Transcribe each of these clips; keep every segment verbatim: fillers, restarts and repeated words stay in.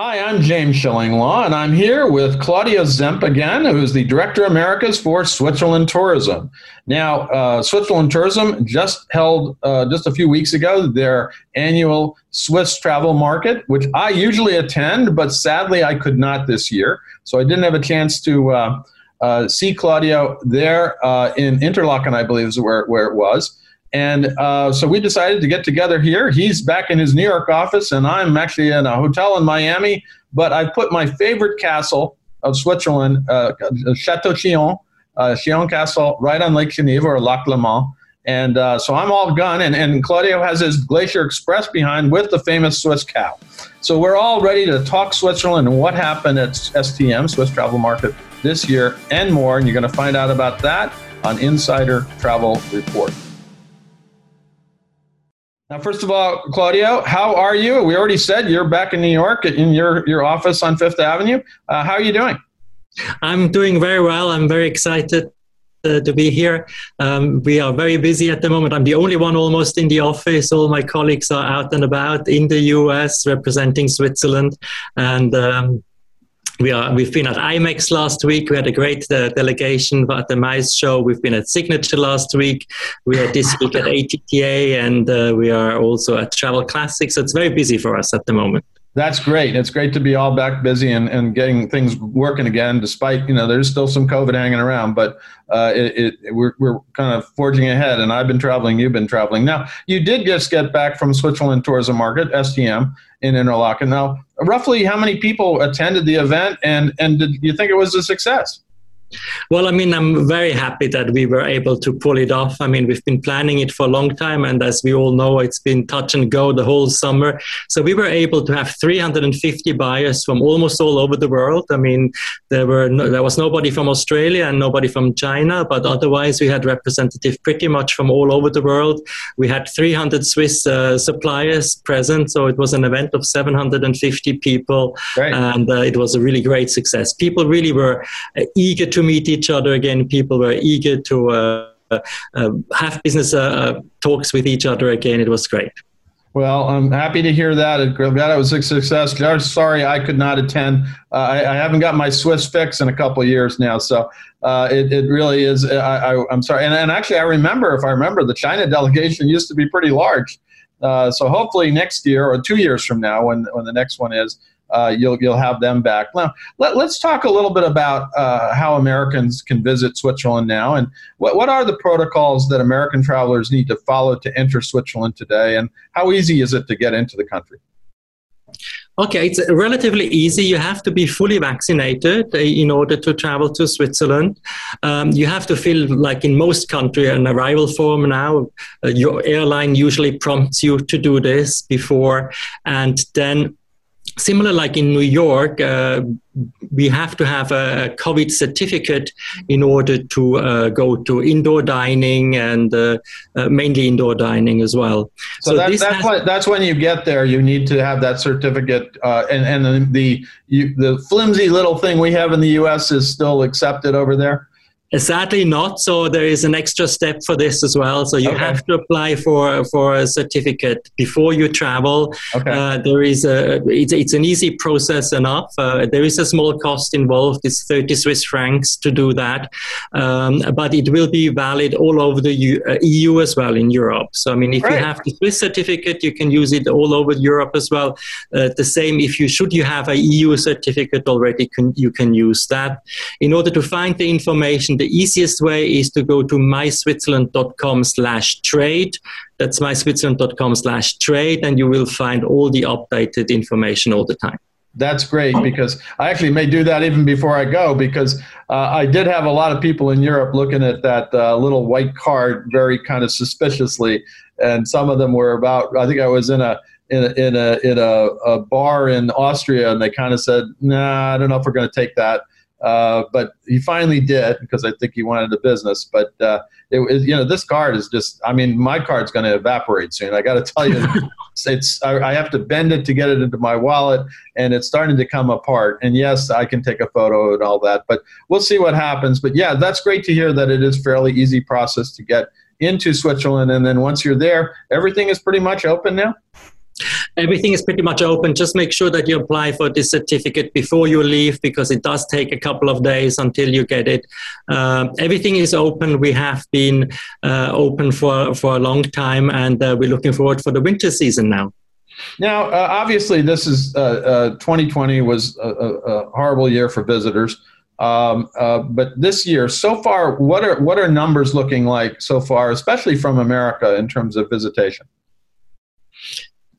Hi, I'm James Shillinglaw, and I'm here with Claudio Zemp again, who's the Director Americas for Switzerland Tourism. Now, uh, Switzerland Tourism just held, uh, just a few weeks ago, their annual Swiss Travel Market, which I usually attend, but sadly I could not this year. So I didn't have a chance to uh, uh, see Claudio there uh, in Interlaken, I believe is where, where it was. And uh, so we decided to get together here. He's back in his New York office, and I'm actually in a hotel in Miami. But I put my favorite castle of Switzerland, uh, Chateau Chillon, uh, Chillon Castle, right on Lake Geneva or Lac Léman. And uh, so I'm all gun, and, and Claudio has his Glacier Express behind with the famous Swiss cow. So we're all ready to talk Switzerland and what happened at S T M, Swiss Travel Market, this year and more. And you're going to find out about that on Insider Travel Report. Now, first of all, Claudio, how are you? We already said you're back in New York in your, your office on Fifth Avenue. Uh, how are you doing? I'm doing very well. I'm very excited uh, to be here. Um, we are very busy at the moment. I'm the only one almost in the office. All my colleagues are out and about in the U S representing Switzerland. And um, we are, we've been at IMEX last week. We had a great uh, delegation at the MICE show. We've been at Signature last week. We are this week at A T T A, and uh, we are also at Travel Classics. So it's very busy for us at the moment. That's great. It's great to be all back busy and, and getting things working again, despite, you know, there's still some COVID hanging around, but uh, it, it, we're, we're kind of forging ahead, and I've been traveling, you've been traveling. Now, you did just get back from Switzerland Tourism Market, S T M, in Interlaken. Now, roughly how many people attended the event, and, and did you think it was a success? Well, I mean, I'm very happy that we were able to pull it off. I mean, we've been planning it for a long time, and as we all know, it's been touch and go the whole summer. So we were able to have three hundred fifty buyers from almost all over the world. I mean, there were no, there was nobody from Australia and nobody from China, but otherwise we had representatives pretty much from all over the world. We had three hundred Swiss uh, suppliers present, so it was an event of seven hundred fifty people, right. and uh, it was a really great success. People really were uh, eager to To meet each other again. People were eager to uh, uh, have business uh, talks with each other again. It was great. Well, I'm happy to hear that. I'm glad it was a success. Just sorry I could not attend. Uh, I, I haven't got my Swiss fix in a couple of years now, so uh, it, it really is. I, I, I'm sorry. And, and actually, I remember, if I remember, the China delegation used to be pretty large. Uh, so hopefully next year or two years from now, when when the next one is, Uh, you'll you'll have them back. Now, let, let's talk a little bit about uh, how Americans can visit Switzerland now, and what, what are the protocols that American travelers need to follow to enter Switzerland today, and how easy is it to get into the country? Okay, it's relatively easy. You have to be fully vaccinated in order to travel to Switzerland. Um, you have to fill, like in most countries, an arrival form now. Uh, your airline usually prompts you to do this before, and then similar like in New York, uh, we have to have a COVID certificate in order to uh, go to indoor dining and uh, uh, mainly indoor dining as well. So, so that, this that's, has, what, that's when you get there, you need to have that certificate. Uh, and and the, you, the flimsy little thing we have in the U S is still accepted over there? Sadly not. So there is an extra step for this as well. So you okay. have to apply for for a certificate before you travel. Okay. Uh, there is a it's, it's an easy process enough. Uh, there is a small cost involved. It's thirty Swiss francs to do that, um, but it will be valid all over the U, uh, E U as well in Europe. So I mean, if right. you have the Swiss certificate, you can use it all over Europe as well. Uh, the same if you should you have a E U certificate already, can, you can use that. In order to find the information, the easiest way is to go to my switzerland dot com slash trade. That's my switzerland dot com slash trade, and you will find all the updated information all the time. That's great, because I actually may do that even before I go, because uh, I did have a lot of people in Europe looking at that uh, little white card very kind of suspiciously, and some of them were about, I think I was in a in a, in a, in a, a bar in Austria, and they kind of said, nah, I don't know if we're going to take that. Uh, but he finally did, because I think he wanted the business. But, uh, it, it, you know, this card is just, I mean, my card's going to evaporate soon. I got to tell you, it's, it's I, I have to bend it to get it into my wallet, and it's starting to come apart. And yes, I can take a photo and all that, but we'll see what happens. But yeah, that's great to hear that it is fairly easy process to get into Switzerland. And then once you're there, everything is pretty much open now. Everything is pretty much open. Just make sure that you apply for this certificate before you leave, because it does take a couple of days until you get it. Uh, everything is open. We have been uh, open for, for a long time, and uh, we're looking forward for the winter season now. Now, uh, obviously, this is uh, uh, twenty twenty was a, a horrible year for visitors. Um, uh, but this year, so far, what are what are numbers looking like so far, especially from America, in terms of visitation?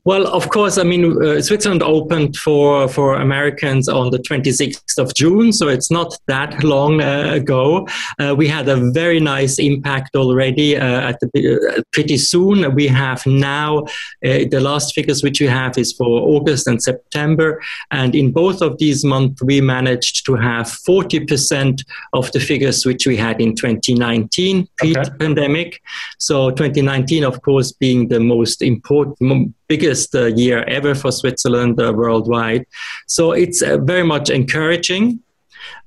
Well, of course, I mean, uh, Switzerland opened for, for Americans on the twenty-sixth of June, so it's not that long uh, ago. Uh, we had a very nice impact already uh, at the, uh, pretty soon. We have now, uh, the last figures which we have is for August and September, and in both of these months, we managed to have forty percent of the figures which we had in twenty nineteen, pre-pandemic. Okay. So twenty nineteen, of course, being the most important, biggest uh, year ever for Switzerland uh, worldwide. So it's uh, very much encouraging.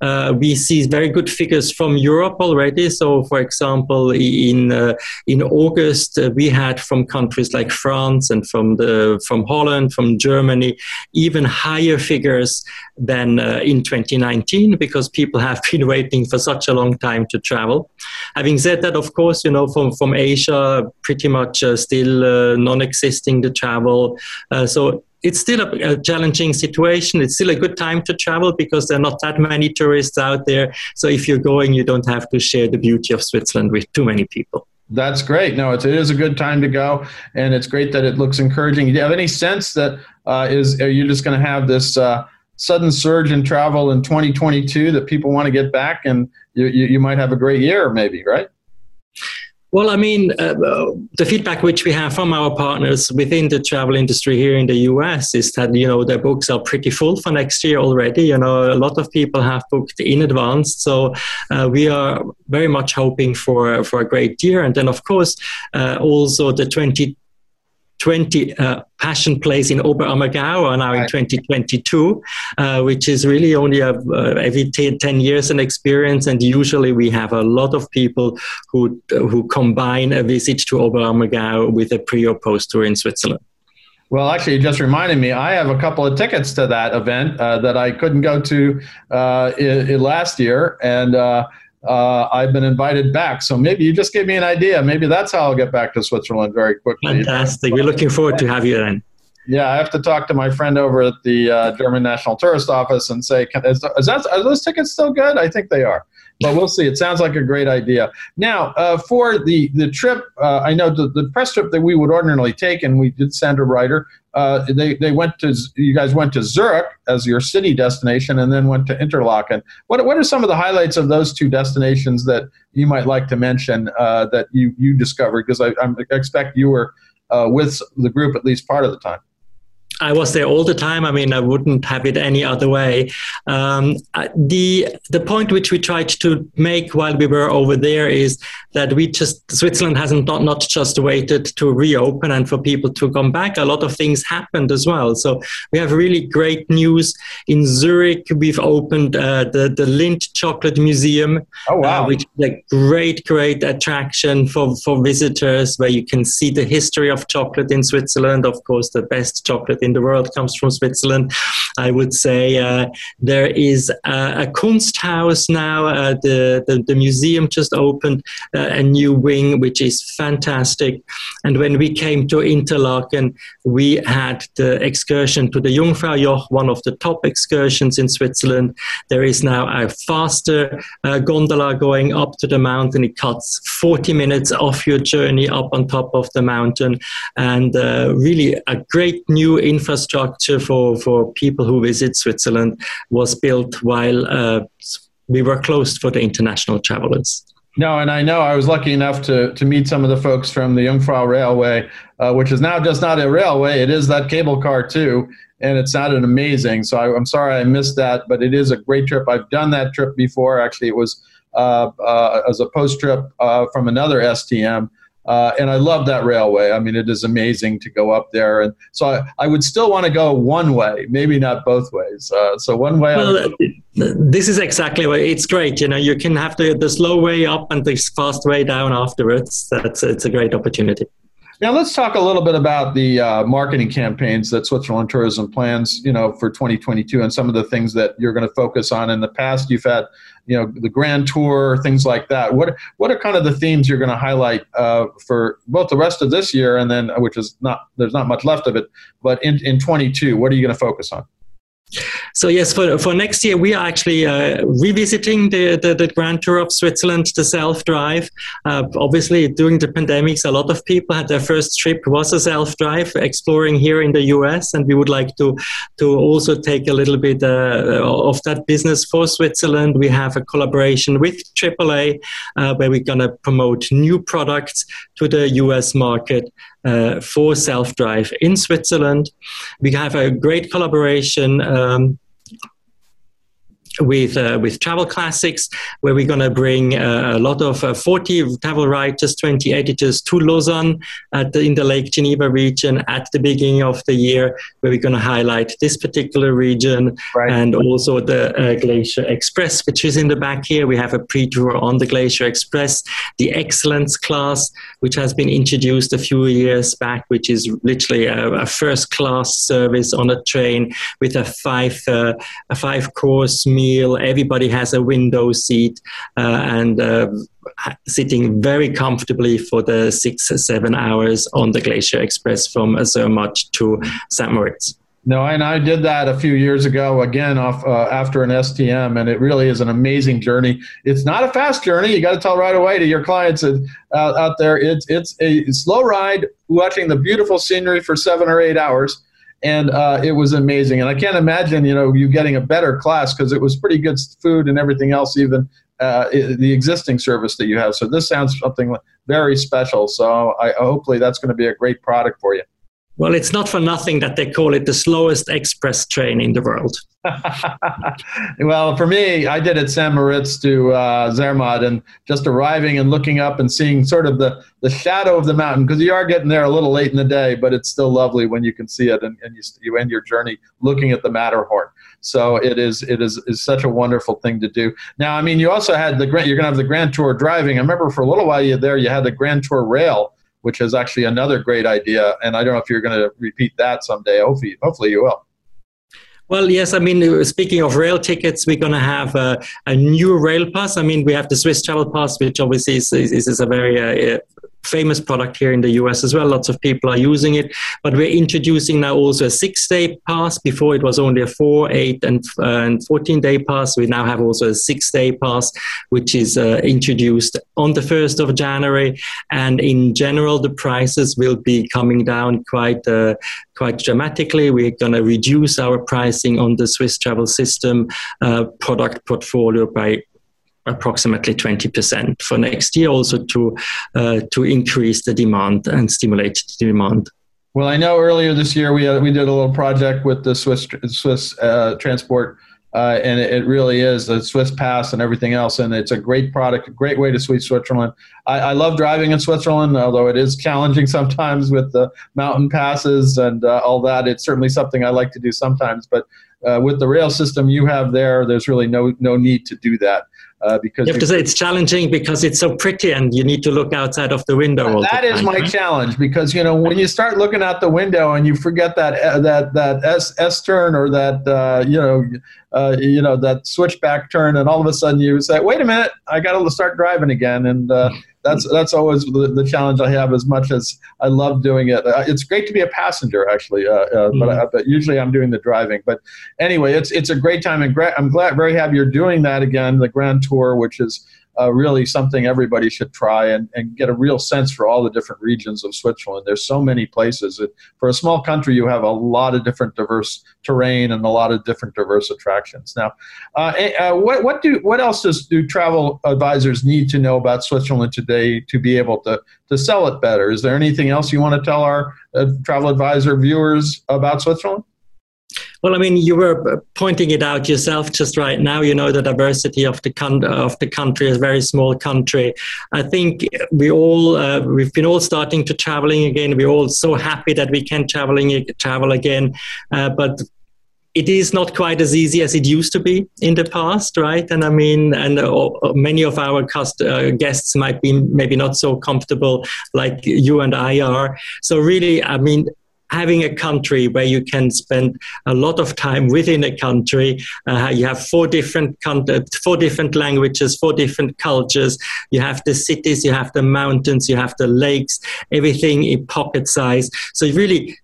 Uh, we see very good figures from Europe already. So, for example, in uh, in August, uh, we had from countries like France and from the from Holland, from Germany, even higher figures than uh, in twenty nineteen, because people have been waiting for such a long time to travel. Having said that, of course, you know, from, from Asia, pretty much uh, still uh, non-existing the travel. Uh, so. It's still a, a challenging situation. It's still a good time to travel because there are not that many tourists out there. So if you're going, you don't have to share the beauty of Switzerland with too many people. That's great. No, it's, it is a good time to go, and it's great that it looks encouraging. Do you have any sense that uh, is are you just going to have this uh, sudden surge in travel in twenty twenty-two that people want to get back, and you, you, you might have a great year, maybe, right? Well, I mean, uh, the feedback which we have from our partners within the travel industry here in the U S is that, you know, their books are pretty full for next year already. You know, a lot of people have booked in advance. So uh, we are very much hoping for, for a great year. And then, of course, uh, also the twenty twenty uh, Passion Plays in Oberammergau are now in twenty twenty-two, uh, which is really only a, uh, every ten years an experience, and usually we have a lot of people who who combine a visit to Oberammergau with a pre or post tour in Switzerland. Well, actually, you just reminded me, I have a couple of tickets to that event uh, that I couldn't go to uh, in, in last year, and uh, uh, I've been invited back. So maybe you just gave me an idea. Maybe that's how I'll get back to Switzerland very quickly. Fantastic. We're looking forward to have you then. Yeah, I have to talk to my friend over at the uh, German National Tourist Office and say, can, is, is that, are those tickets still good? I think they are. But we'll see. It sounds like a great idea. Now, uh, for the, the trip, uh, I know the, the press trip that we would ordinarily take, and we did send a writer, uh, they, they went to, you guys went to Zurich as your city destination and then went to Interlaken. What what are some of the highlights of those two destinations that you might like to mention uh, that you, you discovered? Because I, I expect you were uh, with the group at least part of the time. I was there all the time. I mean, I wouldn't have it any other way. Um, the the point which we tried to make while we were over there is that we just, Switzerland hasn't not, not just waited to reopen and for people to come back. A lot of things happened as well. So we have really great news. In Zurich, we've opened uh, the, the Lindt Chocolate Museum, oh, wow. uh, which is a great, great attraction for, for visitors, where you can see the history of chocolate in Switzerland. Of course, the best chocolate in the world comes from Switzerland, I would say. Uh, there is a, a Kunsthaus now. Uh, the, the the museum just opened uh, a new wing, which is fantastic. And when we came to Interlaken, we had the excursion to the Jungfraujoch, one of the top excursions in Switzerland. There is now a faster uh, gondola going up to the mountain. It cuts forty minutes off your journey up on top of the mountain, and uh, really a great new infrastructure for, for people who visit Switzerland was built while uh, we were closed for the international travelers. No, and I know I was lucky enough to, to meet some of the folks from the Jungfrau Railway, uh, which is now just not a railway. It is that cable car too, and it sounded amazing. So I, I'm sorry I missed that, but it is a great trip. I've done that trip before. Actually, it was uh, uh, as a post trip uh, from another S T M. Uh, and I love that railway. I mean, it is amazing to go up there. And so I, I would still want to go one way, maybe not both ways. Uh, so one way. Well, I would... This is exactly what it's great. You know, you can have the, the slow way up and the fast way down afterwards. That's, it's a great opportunity. Now, let's talk a little bit about the uh, marketing campaigns that Switzerland Tourism plans, you know, for twenty twenty-two, and some of the things that you're going to focus on. In the past, you've had, you know, the Grand Tour, things like that. What what are kind of the themes you're going to highlight uh, for both the rest of this year and then, which is not, there's not much left of it, but in, in twenty-two, what are you going to focus on? So yes, for for next year, we are actually uh, revisiting the, the, the Grand Tour of Switzerland, the self-drive. Uh, obviously, during the pandemics, a lot of people had their first trip was a self-drive, exploring here in the U S, and we would like to, to also take a little bit uh, of that business for Switzerland. We have a collaboration with triple A, uh, where we're going to promote new products to the U S market. Uh, for self-drive in Switzerland. We have a great collaboration um, with uh, with Travel Classics, where we're going to bring uh, a lot of uh, forty travel writers, twenty editors to Lausanne at the, in the Lake Geneva region at the beginning of the year, where we're going to highlight this particular region, right. And also the uh, Glacier Express, which is in the back here. We have a pre-tour on the Glacier Express, the Excellence Class, which has been introduced a few years back, which is literally a, a first-class service on a train with a five uh, a five-course meal. Everybody has a window seat uh, and uh, sitting very comfortably for the six or seven hours on the Glacier Express from Zermatt to Saint Moritz. No, and I did that a few years ago, again, off uh, after an S T M, and it really is an amazing journey. It's not a fast journey. You got to tell right away to your clients uh, out there, it's, it's a slow ride, watching the beautiful scenery for seven or eight hours. And uh, it was amazing. And I can't imagine, you know, you getting a better class, because it was pretty good food and everything else, even uh, the existing service that you have. So this sounds something very special. So I, hopefully that's going to be a great product for you. Well, it's not for nothing that they call it the slowest express train in the world. Well, for me, I did it Saint Moritz to uh, Zermatt, and just arriving and looking up and seeing sort of the, the shadow of the mountain, because you are getting there a little late in the day, but it's still lovely when you can see it, and, and you, you end your journey looking at the Matterhorn. So it is it is, is such a wonderful thing to do. Now, I mean, you also had the Grand, you're going to have the Grand Tour driving. I remember for a little while you there, you had the Grand Tour rail, which is actually another great idea. And I don't know if you're going to repeat that someday. Hopefully, hopefully you will. Well, yes. I mean, speaking of rail tickets, we're going to have a, a new rail pass. I mean, we have the Swiss Travel Pass, which obviously is, is, is a very... Uh, famous product here in the U S as well. Lots of people are using it, but we're introducing now also a six-day pass. Before it was only a four, eight, and uh, and fourteen-day pass. We now have also a six-day pass, which is uh, introduced on the first of January. And in general, the prices will be coming down quite uh, quite dramatically. We're going to reduce our pricing on the Swiss Travel System uh, product portfolio by approximately twenty percent for next year, also to uh, to increase the demand and stimulate the demand. Well, I know earlier this year we uh, we did a little project with the Swiss Swiss uh, Transport, uh, and it, it really is the Swiss Pass and everything else, and it's a great product, a great way to see Switzerland. I, I love driving in Switzerland, although it is challenging sometimes with the mountain passes and uh, all that. It's certainly something I like to do sometimes, but uh, with the rail system you have there, there's really no no need to do that. Uh, because you have to say it's challenging because it's so pretty and you need to look outside of the window. All that the time, is my right? challenge, because, you know, when you start looking out the window and you forget that that that S, S turn or that, uh, you know, uh, you know, that switchback turn, and all of a sudden you say, wait a minute, I got to start driving again. And uh, that's that's always the, the challenge I have, as much as I love doing it. Uh, it's great to be a passenger, actually, uh, uh, mm-hmm. but, I, but usually I'm doing the driving. But anyway, it's it's a great time, and gra- I'm glad, very happy you're doing that again, the Grand Tour, which is uh, really something everybody should try and, and get a real sense for all the different regions of Switzerland. There's so many places. It, for a small country, you have a lot of different diverse terrain and a lot of different diverse attractions. Now, uh, uh, what, what, do, what else does, do travel advisors need to know about Switzerland today to be able to, to sell it better? Is there anything else you want to tell our uh, travel advisor viewers about Switzerland? Well, I mean, you were pointing it out yourself just right now. You know, the diversity of the con- of the country is a very small country. I think we all uh, we've been all starting to traveling again. We're all so happy that we can traveling travel again, uh, but. it is not quite as easy as it used to be in the past, right? And I mean, and uh, many of our cust- uh, guests might be maybe not so comfortable like you and I are. So really, I mean, having a country where you can spend a lot of time within a country, uh, you have four different con- four different languages, four different cultures. You have the cities, you have the mountains, you have the lakes, everything in pocket size. So you really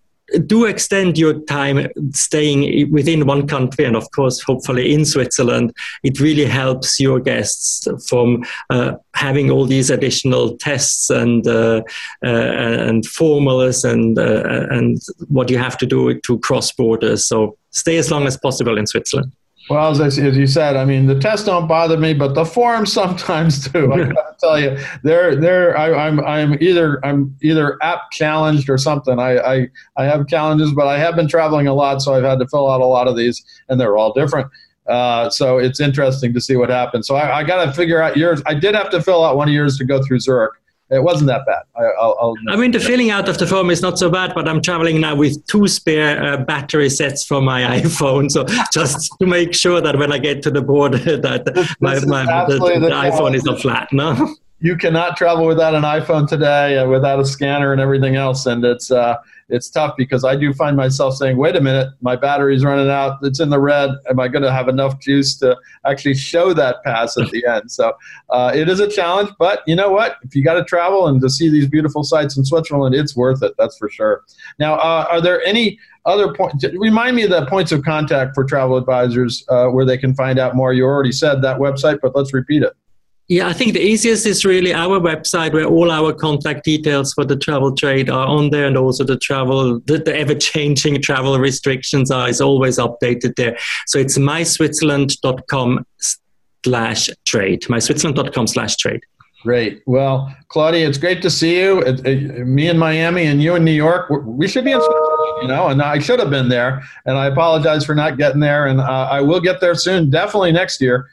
do extend your time staying within one country, and of course, hopefully in Switzerland. It really helps your guests from uh, having all these additional tests and uh, uh, and formulas and uh, and what you have to do to cross borders. So stay as long as possible in Switzerland. Well, as, I, as you said, I mean, the tests don't bother me, but the forms sometimes do. I gotta tell you, they're they're I, I'm I'm either I'm either app challenged or something. I, I I have challenges, but I have been traveling a lot, so I've had to fill out a lot of these, and they're all different. Uh, so it's interesting to see what happens. So I, I gotta figure out yours. I did have to fill out one of yours to go through Zurich. It wasn't that bad. I, I'll, I'll I mean, the filling out of the form is not so bad, but I'm traveling now with two spare uh, battery sets for my iPhone. So just to make sure that when I get to the border that this, my, this my the, the, the iPhone is not flat, no? You cannot travel without an iPhone today, uh, without a scanner and everything else. And it's uh, it's tough because I do find myself saying, wait a minute, my battery's running out. It's in the red. Am I going to have enough juice to actually show that pass at the end? So uh, it is a challenge. But you know what? If you got to travel and to see these beautiful sights in Switzerland, it's worth it. That's for sure. Now, uh, are there any other points? Remind me of the points of contact for travel advisors uh, where they can find out more. You already said that website, but let's repeat it. Yeah, I think the easiest is really our website, where all our contact details for the travel trade are on there, and also the travel, the, the ever-changing travel restrictions are is always updated there. So it's my switzerland dot com slash trade, my switzerland dot com slash trade. Great. Well, Claudia, it's great to see you. It, it, me in Miami and you in New York. We should be in Switzerland, you know, and I should have been there, and I apologize for not getting there, and uh, I will get there soon, definitely next year.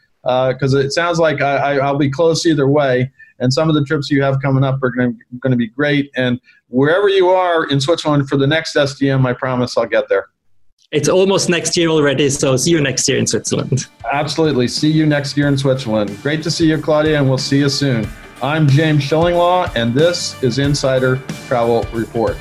Because uh, it sounds like I, I, I'll be close either way. And some of the trips you have coming up are going to be great. And wherever you are in Switzerland for the next S D M, I promise I'll get there. It's almost next year already, so see you next year in Switzerland. Absolutely. See you next year in Switzerland. Great to see you, Claudia, and we'll see you soon. I'm James Shillinglaw, and this is Insider Travel Report.